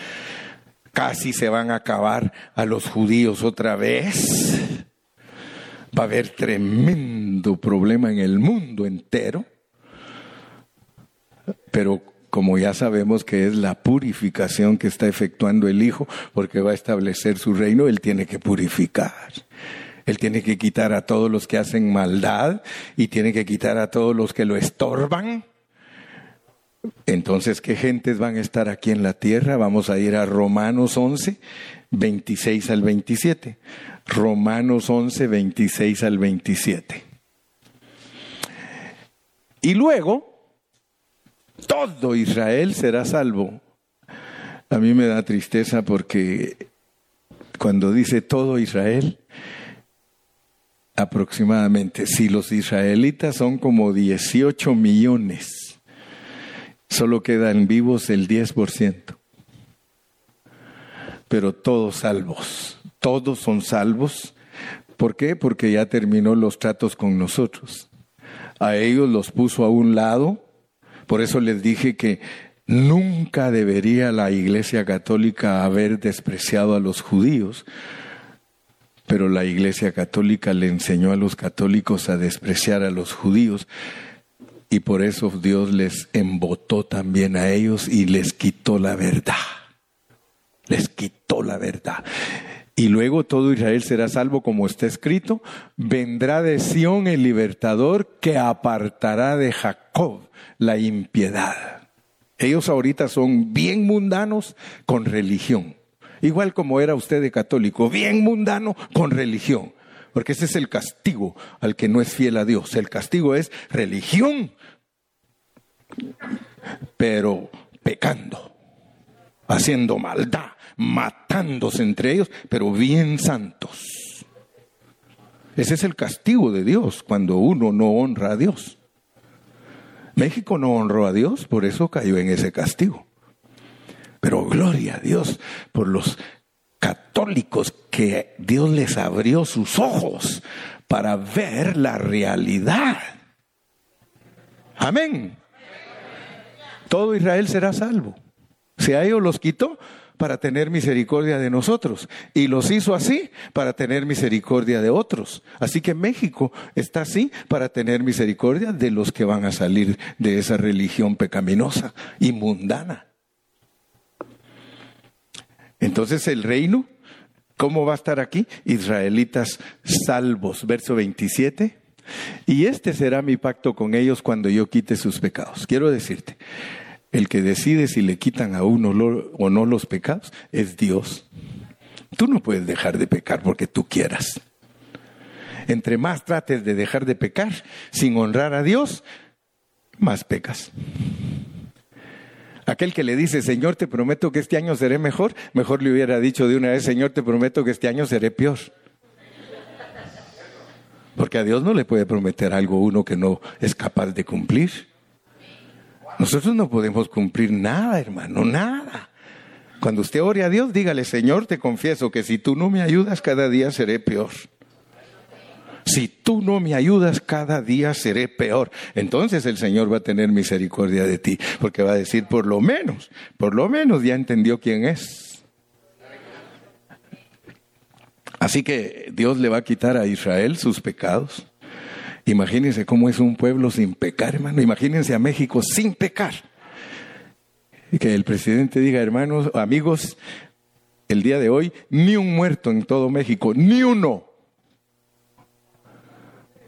Casi se van a acabar a los judíos otra vez. Va a haber tremendo problema en el mundo entero. Pero como ya sabemos que es la purificación que está efectuando el Hijo, porque va a establecer su reino, Él tiene que purificar. Él tiene que quitar a todos los que hacen maldad y tiene que quitar a todos los que lo estorban. Entonces, ¿qué gentes van a estar aquí en la tierra? Vamos a ir a Romanos 11, 26 al 27. Romanos 11, 26 al 27. Y luego, todo Israel será salvo. A mí me da tristeza porque cuando dice todo Israel, aproximadamente, si los israelitas son como 18 millones, solo quedan vivos el 10%. Pero todos salvos. Todos son salvos. ¿Por qué? Porque ya terminó los tratos con nosotros. A ellos los puso a un lado. Por eso les dije que nunca debería la Iglesia Católica haber despreciado a los judíos. Pero la Iglesia Católica le enseñó a los católicos a despreciar a los judíos. Y por eso Dios les embotó también a ellos y les quitó la verdad. Les quitó la verdad. Y luego todo Israel será salvo, como está escrito: vendrá de Sión el libertador que apartará de Jacob la impiedad. Ellos ahorita son bien mundanos con religión. Igual como era usted de católico, bien mundano con religión. Porque ese es el castigo al que no es fiel a Dios. El castigo es religión, pero pecando, haciendo maldad, matándose entre ellos, pero bien santos. Ese es el castigo de Dios cuando uno no honra a Dios. México no honró a Dios, por eso cayó en ese castigo. Pero gloria a Dios por los católicos que Dios les abrió sus ojos para ver la realidad. Amén. Todo Israel será salvo. Si a ellos los quitó para tener misericordia de nosotros, y los hizo así para tener misericordia de otros. Así que México está así para tener misericordia de los que van a salir de esa religión pecaminosa y mundana. Entonces el reino, ¿cómo va a estar aquí? Israelitas salvos. Verso 27. Y este será mi pacto con ellos cuando yo quite sus pecados. Quiero decirte, el que decide si le quitan a uno o no los pecados es Dios. Tú no puedes dejar de pecar porque tú quieras. Entre más trates de dejar de pecar sin honrar a Dios, más pecas. Aquel que le dice: Señor, te prometo que este año seré mejor, mejor le hubiera dicho de una vez: Señor, te prometo que este año seré peor. Porque a Dios no le puede prometer algo uno que no es capaz de cumplir. Nosotros no podemos cumplir nada, hermano, nada. Cuando usted ore a Dios, dígale: Señor, te confieso que si tú no me ayudas, cada día seré peor. Si tú no me ayudas, cada día seré peor. Entonces el Señor va a tener misericordia de ti, porque va a decir: por lo menos ya entendió quién es. Así que Dios le va a quitar a Israel sus pecados. Imagínense cómo es un pueblo sin pecar, hermano. Imagínense a México sin pecar. Y que el presidente diga: hermanos, amigos, el día de hoy, ni un muerto en todo México, ni uno.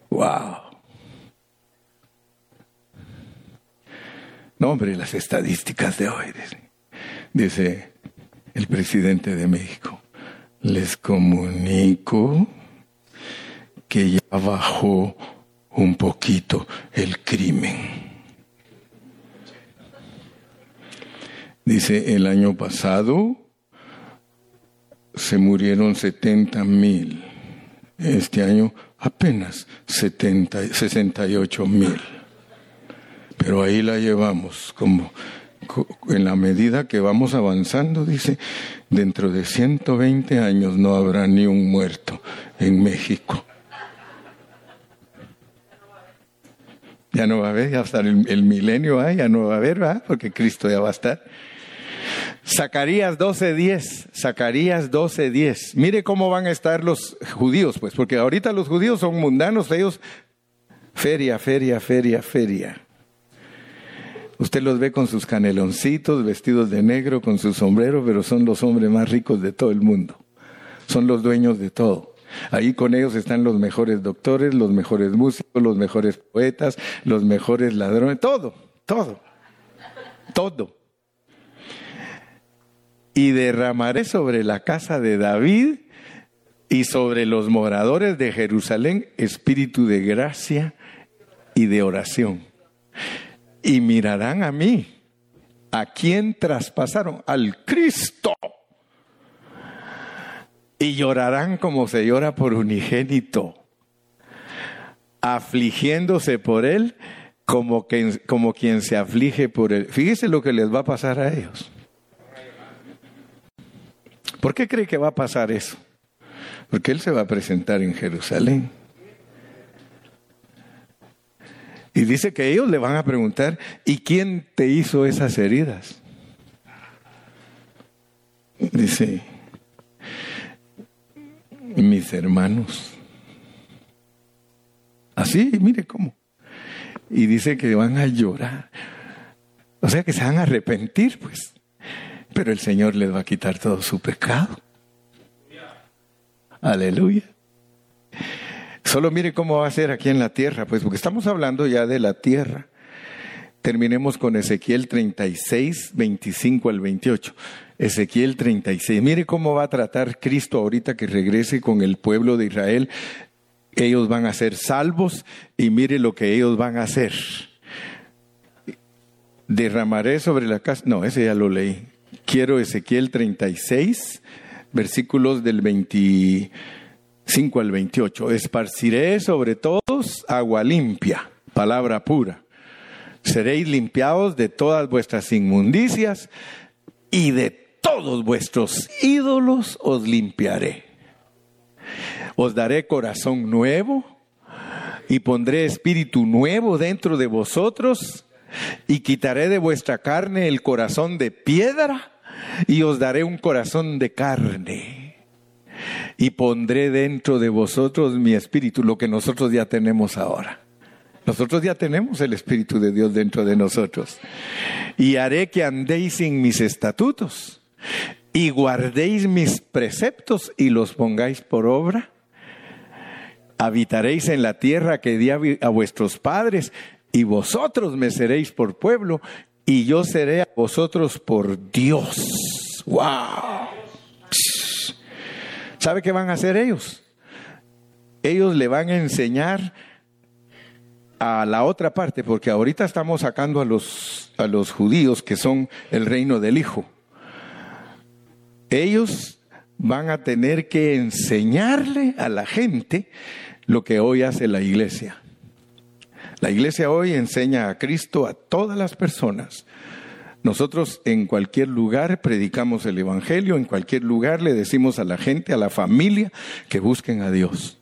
¡Wow! No, hombre, las estadísticas de hoy, dice el presidente de México: les comunico que ya bajó un poquito el crimen. Dice: el año pasado se murieron 70,000. Este año apenas 68,000. Pero ahí la llevamos, como en la medida que vamos avanzando. Dice: dentro de 120 años no habrá ni un muerto en México. Ya no va a haber, ya va a estar el milenio, ¿eh? Ya no va a haber, ¿verdad? Porque Cristo ya va a estar. Zacarías 12:10, Zacarías 12:10. Mire cómo van a estar los judíos, pues, porque ahorita los judíos son mundanos, ellos feria. Usted los ve con sus caneloncitos, vestidos de negro, con su sombrero, pero son los hombres más ricos de todo el mundo. Son los dueños de todo. Ahí con ellos están los mejores doctores, los mejores músicos, los mejores poetas, los mejores ladrones, todo. Y derramaré sobre la casa de David y sobre los moradores de Jerusalén espíritu de gracia y de oración. Y mirarán a mí, a quien traspasaron, al Cristo. Y llorarán como se llora por unigénito, afligiéndose por él como quien se aflige por él. Fíjese lo que les va a pasar a ellos. ¿Por qué cree que va a pasar eso? Porque él se va a presentar en Jerusalén. Y dice que ellos le van a preguntar: ¿y quién te hizo esas heridas? Dice: mis hermanos. Así, mire cómo. y dice que van a llorar. O sea que se van a arrepentir, pues. Pero el Señor les va a quitar todo su pecado. Aleluya. Solo mire cómo va a ser aquí en la tierra, pues, porque estamos hablando ya de la tierra. Terminemos con Ezequiel 36, 25 al 28. Ezequiel 36. Mire cómo va a tratar Cristo ahorita que regrese con el pueblo de Israel. Ellos van a ser salvos y mire lo que ellos van a hacer. Derramaré sobre la casa... No, ese ya lo leí. Quiero Ezequiel 36, versículos del 25 al 28. Esparciré sobre todos agua limpia, palabra pura. Seréis limpiados de todas vuestras inmundicias y de todos vuestros ídolos os limpiaré. Os daré corazón nuevo y pondré espíritu nuevo dentro de vosotros y quitaré de vuestra carne el corazón de piedra y os daré un corazón de carne y pondré dentro de vosotros mi espíritu, lo que nosotros ya tenemos ahora. Nosotros ya tenemos el Espíritu de Dios dentro de nosotros. Y haré que andéis en mis estatutos y guardéis mis preceptos y los pongáis por obra. Habitaréis en la tierra que di a vuestros padres y vosotros me seréis por pueblo y yo seré a vosotros por Dios. ¡Wow! ¿Sabe qué van a hacer ellos? Ellos le van a enseñar a la otra parte, porque ahorita estamos sacando a los judíos que son el reino del Hijo. Ellos van a tener que enseñarle a la gente lo que hoy hace la iglesia. La iglesia hoy enseña a Cristo a todas las personas. Nosotros en cualquier lugar predicamos el evangelio, en cualquier lugar le decimos a la gente, a la familia, que busquen a Dios.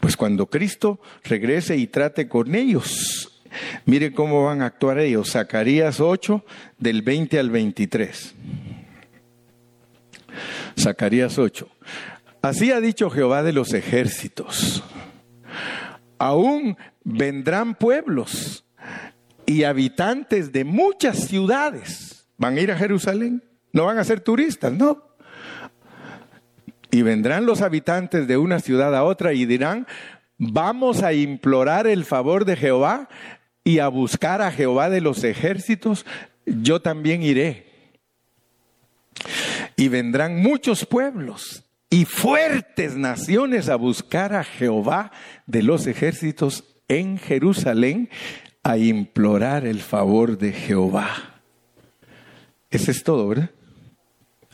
Pues cuando Cristo regrese y trate con ellos, mire cómo van a actuar ellos. Zacarías 8, del 20 al 23. Zacarías 8. Así ha dicho Jehová de los ejércitos. Aún vendrán pueblos y habitantes de muchas ciudades. ¿Van a ir a Jerusalén? No van a ser turistas, no. Y vendrán los habitantes de una ciudad a otra y dirán, vamos a implorar el favor de Jehová y a buscar a Jehová de los ejércitos, yo también iré. Y vendrán muchos pueblos y fuertes naciones a buscar a Jehová de los ejércitos en Jerusalén, a implorar el favor de Jehová. Ese es todo, ¿verdad?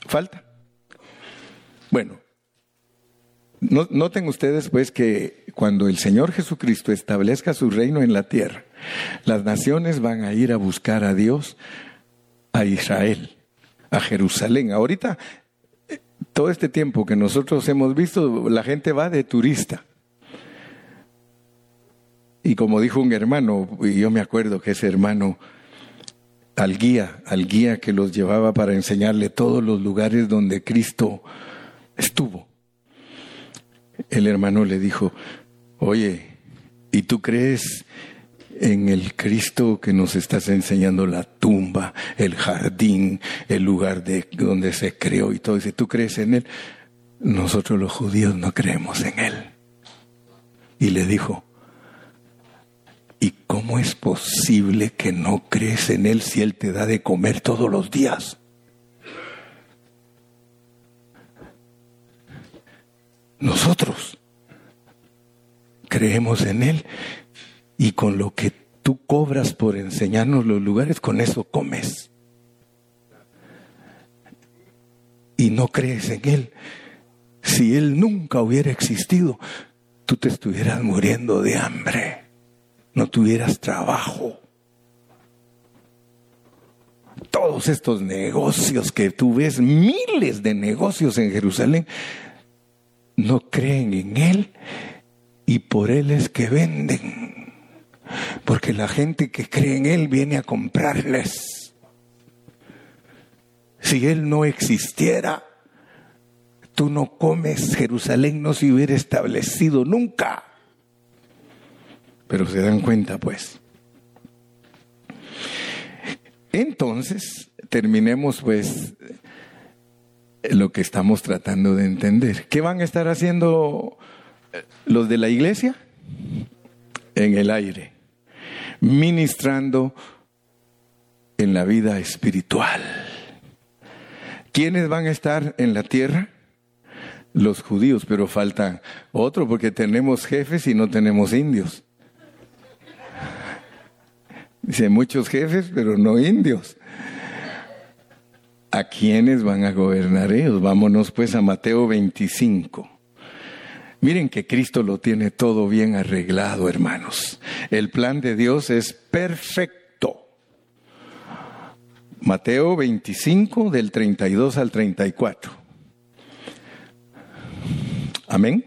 ¿Falta? Bueno. Noten ustedes pues que cuando el Señor Jesucristo establezca su reino en la tierra, las naciones van a ir a buscar a Dios, a Israel, a Jerusalén. Ahorita, todo este tiempo que nosotros hemos visto, la gente va de turista. Y como dijo un hermano, y yo me acuerdo que ese hermano, al guía que los llevaba para enseñarle todos los lugares donde Cristo estuvo. El hermano le dijo, oye, ¿y tú crees en el Cristo que nos estás enseñando la tumba, el jardín, el lugar donde se creó y todo? Dice, ¿tú crees en él? Nosotros los judíos no creemos en él. Y le dijo, ¿y cómo es posible que no crees en él si él te da de comer todos los días? Nosotros creemos en él y con lo que tú cobras por enseñarnos los lugares, con eso comes. Y no crees en él. Si él nunca hubiera existido, tú te estuvieras muriendo de hambre, no tuvieras trabajo. Todos estos negocios que tú ves, miles de negocios en Jerusalén, no creen en él y por él es que venden, porque la gente que cree en él viene a comprarles. Si él no existiera, tú no comes, Jerusalén no se hubiera establecido nunca. Pero se dan cuenta, pues. Entonces, terminemos, pues, lo que estamos tratando de entender. ¿Qué van a estar haciendo los de la iglesia? En el aire, ministrando en la vida espiritual. ¿Quiénes van a estar en la tierra? Los judíos, pero falta otro, porque tenemos jefes y no tenemos indios. Dice, muchos jefes, pero no indios. ¿A quiénes van a gobernar ellos? Vámonos pues a Mateo 25. Miren que Cristo lo tiene todo bien arreglado, hermanos. El plan de Dios es perfecto. Mateo 25, del 32 al 34. Amén.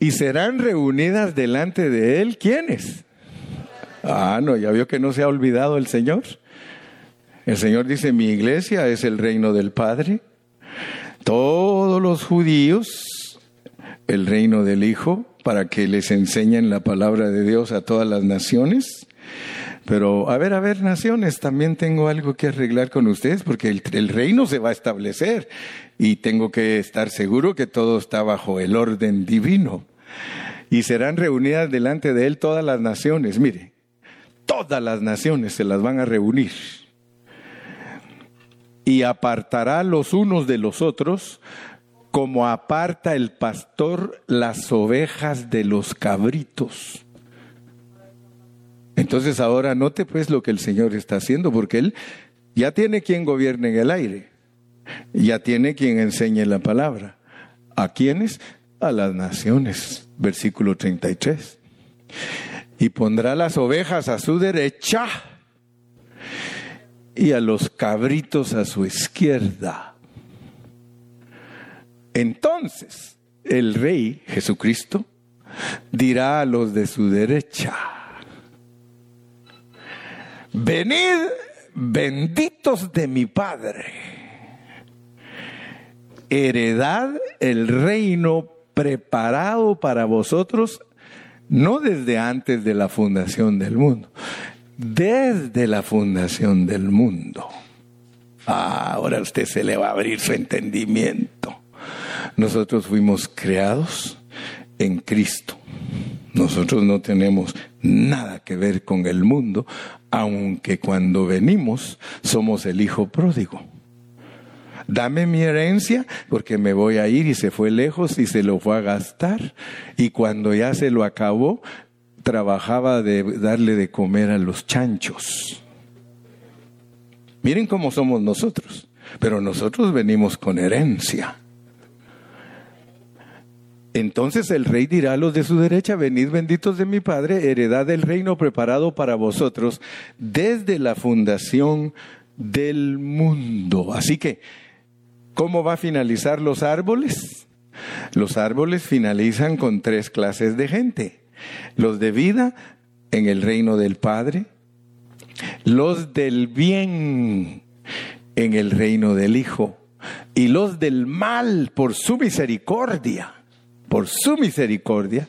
Y serán reunidas delante de Él, ¿quiénes? Ah, no, ya vio que no se ha olvidado el Señor. El Señor dice, mi iglesia es el reino del Padre. Todos los judíos, el reino del Hijo, para que les enseñen la palabra de Dios a todas las naciones. Pero, a ver, naciones, también tengo algo que arreglar con ustedes, porque el reino se va a establecer y tengo que estar seguro que todo está bajo el orden divino. Y serán reunidas delante de Él todas las naciones. Mire, todas las naciones se las van a reunir. Y apartará los unos de los otros, como aparta el pastor las ovejas de los cabritos. Entonces ahora note pues lo que el Señor está haciendo, porque Él ya tiene quien gobierne en el aire, ya tiene quien enseñe la palabra. ¿A quiénes? A las naciones. Versículo 33. Y pondrá las ovejas a su derecha y a los cabritos a su izquierda. Entonces, el Rey Jesucristo dirá a los de su derecha, venid, benditos de mi Padre, heredad el reino preparado para vosotros, no desde antes de la fundación del mundo. Desde la fundación del mundo. Ahora usted se le va a abrir su entendimiento. Nosotros fuimos creados en Cristo. Nosotros no tenemos nada que ver con el mundo, aunque cuando venimos somos el hijo pródigo. Dame mi herencia porque me voy a ir, y se fue lejos y se lo fue a gastar. Y cuando ya se lo acabó, trabajaba de darle de comer a los chanchos. Miren cómo somos nosotros, pero nosotros venimos con herencia. Entonces el Rey dirá a los de su derecha, venid benditos de mi Padre, heredad del reino preparado para vosotros desde la fundación del mundo. Así que, ¿cómo va a finalizar los árboles? Los árboles finalizan con 3 clases de gente. Los de vida en el reino del Padre, los del bien en el reino del Hijo, y los del mal por su misericordia,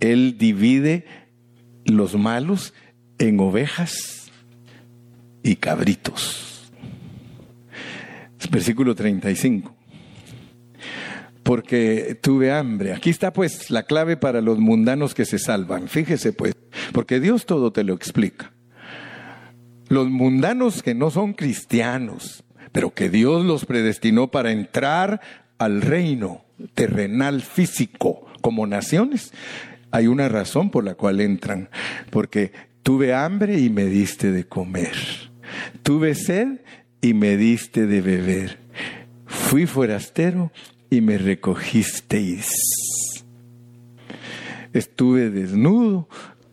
Él divide los malos en ovejas y cabritos. Versículo 35. Porque tuve hambre. Aquí está pues la clave para los mundanos que se salvan. Fíjese pues, porque Dios todo te lo explica. Los mundanos que no son cristianos, pero que Dios los predestinó para entrar al reino terrenal físico como naciones, hay una razón por la cual entran. Porque tuve hambre y me diste de comer. Tuve sed y me diste de beber. Fui forastero y me recogisteis. Estuve desnudo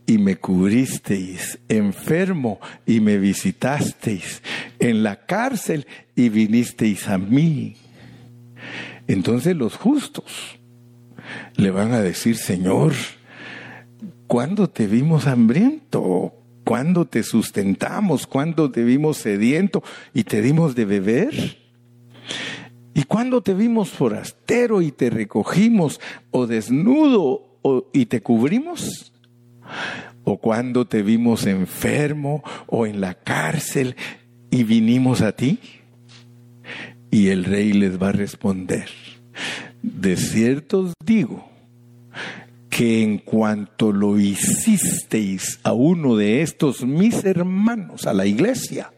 y me cubristeis. Enfermo y me visitasteis. En la cárcel y vinisteis a mí. Entonces los justos le van a decir, Señor, ¿cuándo te vimos hambriento? ¿Cuándo te sustentamos? ¿Cuándo te vimos sediento y te dimos de beber? ¿Y cuándo te vimos forastero y te recogimos, o desnudo y te cubrimos? ¿O cuando te vimos enfermo o en la cárcel y vinimos a ti? Y el rey les va a responder: de cierto os digo que en cuanto lo hicisteis a uno de estos mis hermanos, a la iglesia,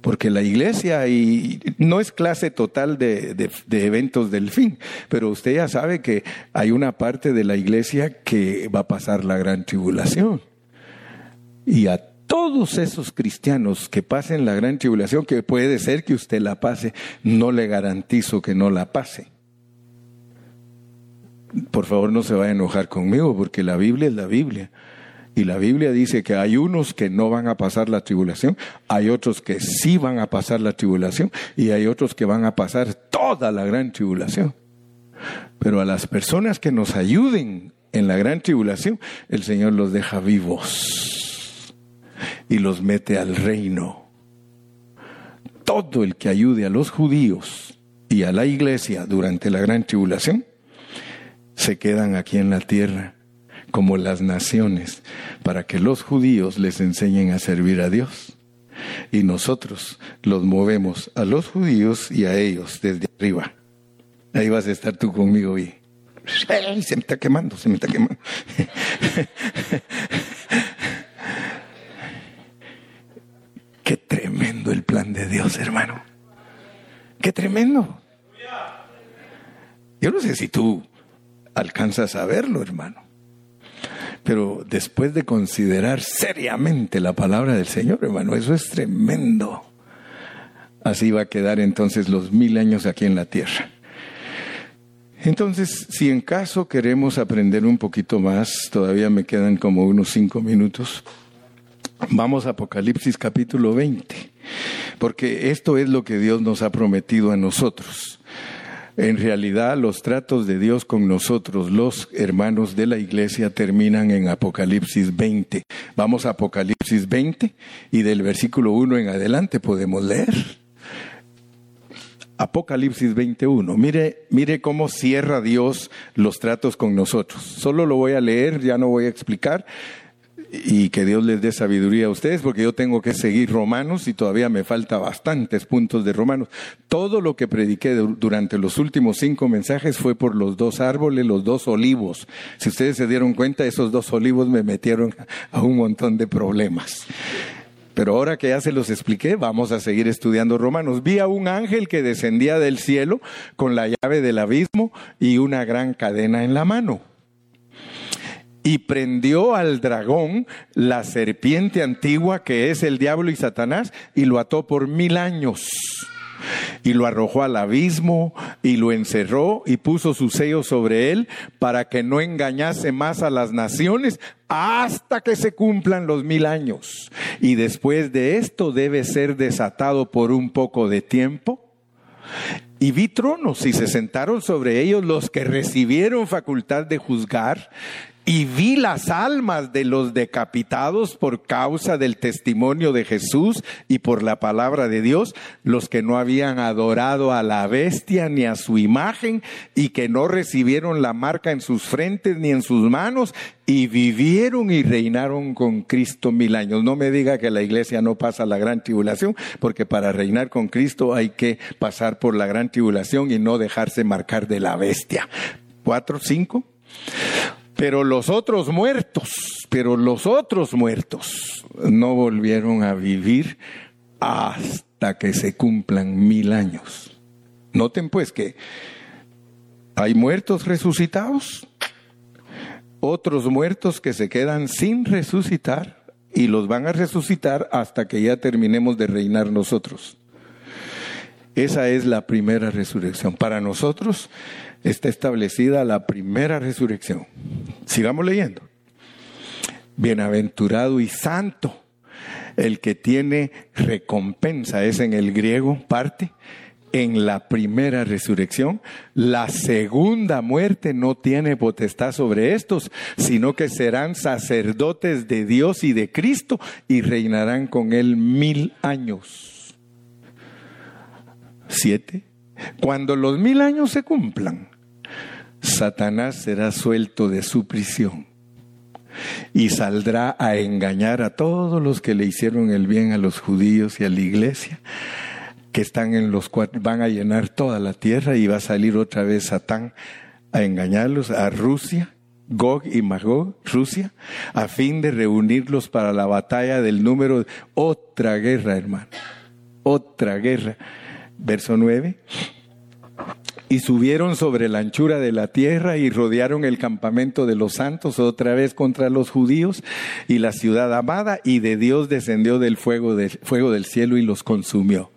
porque la iglesia y no es clase total de eventos del fin, pero usted ya sabe que hay una parte de la iglesia que va a pasar la gran tribulación, y a todos esos cristianos que pasen la gran tribulación, que puede ser que usted la pase, no le garantizo que no la pase. Por favor, no se vaya a enojar conmigo, porque la Biblia es la Biblia. Y la Biblia dice que hay unos que no van a pasar la tribulación, hay otros que sí van a pasar la tribulación, y hay otros que van a pasar toda la gran tribulación. Pero a las personas que nos ayuden en la gran tribulación, el Señor los deja vivos y los mete al reino. Todo el que ayude a los judíos y a la iglesia durante la gran tribulación, se quedan aquí en la tierra como las naciones, para que los judíos les enseñen a servir a Dios. Y nosotros los movemos a los judíos y a ellos desde arriba. Ahí vas a estar tú conmigo y se me está quemando. Qué tremendo el plan de Dios, hermano. Qué tremendo. Yo no sé si tú alcanzas a verlo, hermano. Pero después de considerar seriamente la palabra del Señor, hermano, eso es tremendo. Así va a quedar entonces los 1000 años aquí en la tierra. Entonces, si en caso queremos aprender un poquito más, todavía me quedan como unos 5 minutos. Vamos a Apocalipsis capítulo 20, porque esto es lo que Dios nos ha prometido a nosotros. En realidad, los tratos de Dios con nosotros, los hermanos de la iglesia, terminan en Apocalipsis 20. Vamos a Apocalipsis 20 y del versículo 1 en adelante podemos leer. Apocalipsis 21. Mire cómo cierra Dios los tratos con nosotros. Solo lo voy a leer, ya no voy a explicar. Y que Dios les dé sabiduría a ustedes, porque yo tengo que seguir Romanos y todavía me falta bastantes puntos de Romanos. Todo lo que prediqué durante los últimos 5 mensajes fue por los 2 árboles, los 2 olivos. Si ustedes se dieron cuenta, esos 2 olivos me metieron a un montón de problemas. Pero ahora que ya se los expliqué, vamos a seguir estudiando Romanos. Vi a un ángel que descendía del cielo con la llave del abismo y una gran cadena en la mano. Y prendió al dragón, la serpiente antigua, que es el diablo y Satanás, y lo ató por 1000 años. Y lo arrojó al abismo, y lo encerró, y puso su sello sobre él, para que no engañase más a las naciones, hasta que se cumplan los 1000 años. Y después de esto debe ser desatado por un poco de tiempo. Y vi tronos, y se sentaron sobre ellos los que recibieron facultad de juzgar. Y vi las almas de los decapitados por causa del testimonio de Jesús y por la palabra de Dios, los que no habían adorado a la bestia ni a su imagen, y que no recibieron la marca en sus frentes ni en sus manos, y vivieron y reinaron con Cristo 1000 años. No me diga que la iglesia no pasa la gran tribulación, porque para reinar con Cristo hay que pasar por la gran tribulación y no dejarse marcar de la bestia. 4, 5... Pero los otros muertos no volvieron a vivir hasta que se cumplan 1000 años. Noten pues que hay muertos resucitados, otros muertos que se quedan sin resucitar, y los van a resucitar hasta que ya terminemos de reinar nosotros. Esa es la primera resurrección. Para nosotros está establecida la primera resurrección. Sigamos leyendo. Bienaventurado y santo, el que tiene recompensa, es en el griego parte, en la primera resurrección. La segunda muerte no tiene potestad sobre estos, sino que serán sacerdotes de Dios y de Cristo, y reinarán con él 1000 años. 7. Cuando los 1000 años se cumplan, Satanás será suelto de su prisión y saldrá a engañar a todos los que le hicieron el bien a los judíos y a la iglesia, que están en los cuatro, van a llenar toda la tierra, y va a salir otra vez Satán a engañarlos a Rusia, Gog y Magog, Rusia, a fin de reunirlos para la batalla del número, otra guerra, hermano, otra guerra. Verso 9. Y subieron sobre la anchura de la tierra y rodearon el campamento de los santos, otra vez contra los judíos, y la ciudad amada, y de Dios descendió del fuego del cielo y los consumió.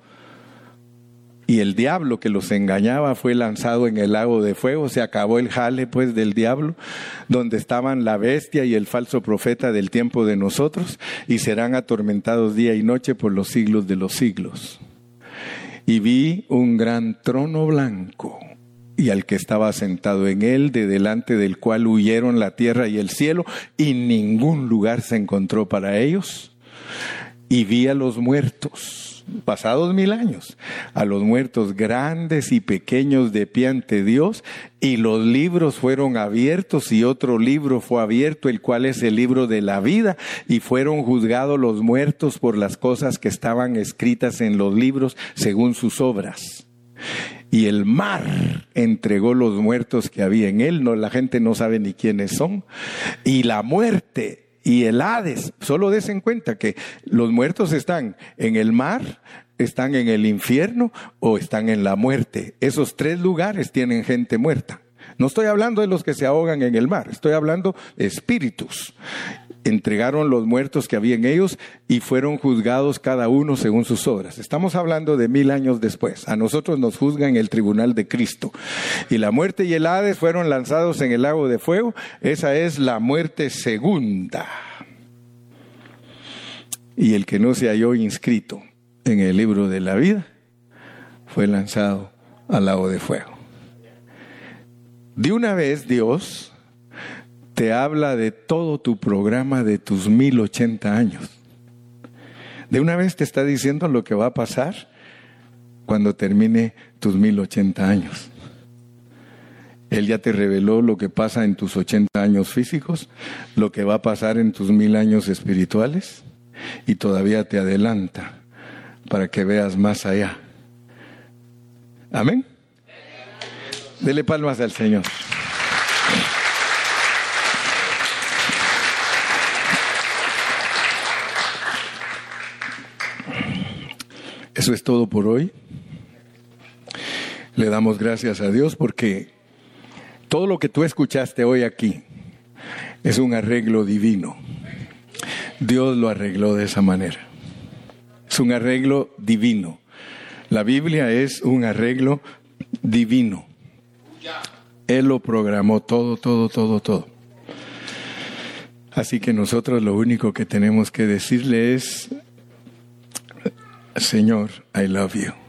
Y el diablo que los engañaba fue lanzado en el lago de fuego. Se acabó el jale, pues, del diablo, donde estaban la bestia y el falso profeta del tiempo de nosotros, y serán atormentados día y noche por los siglos de los siglos. Y vi un gran trono blanco, y al que estaba sentado en él, de delante del cual huyeron la tierra y el cielo, y ningún lugar se encontró para ellos. Y vi a los muertos, pasados 1000 años, a los muertos grandes y pequeños de pie ante Dios, y los libros fueron abiertos, y otro libro fue abierto, el cual es el libro de la vida, y fueron juzgados los muertos por las cosas que estaban escritas en los libros según sus obras. Y el mar entregó los muertos que había en él, no, la gente no sabe ni quiénes son, y la muerte y el Hades. Solo des en cuenta que los muertos están en el mar, están en el infierno o están en la muerte. Esos tres lugares tienen gente muerta. No estoy hablando de los que se ahogan en el mar, estoy hablando de espíritus. Entregaron los muertos que había en ellos y fueron juzgados cada uno según sus obras. Estamos hablando de 1000 años después. A nosotros nos juzgan el tribunal de Cristo. Y la muerte y el Hades fueron lanzados en el lago de fuego. Esa es la muerte segunda. Y el que no se halló inscrito en el libro de la vida fue lanzado al lago de fuego. De una vez Dios te habla de todo tu programa de tus 1080 años. De una vez te está diciendo lo que va a pasar cuando termine tus 1080 años. Él ya te reveló lo que pasa en tus 80 años físicos, lo que va a pasar en tus 1000 años espirituales, y todavía te adelanta para que veas más allá. Amén. Dele palmas al Señor. Eso es todo por hoy. Le damos gracias a Dios porque todo lo que tú escuchaste hoy aquí es un arreglo divino. Dios lo arregló de esa manera. Es un arreglo divino. La Biblia es un arreglo divino. Él lo programó todo. Así que nosotros lo único que tenemos que decirle es: Señor, I love you.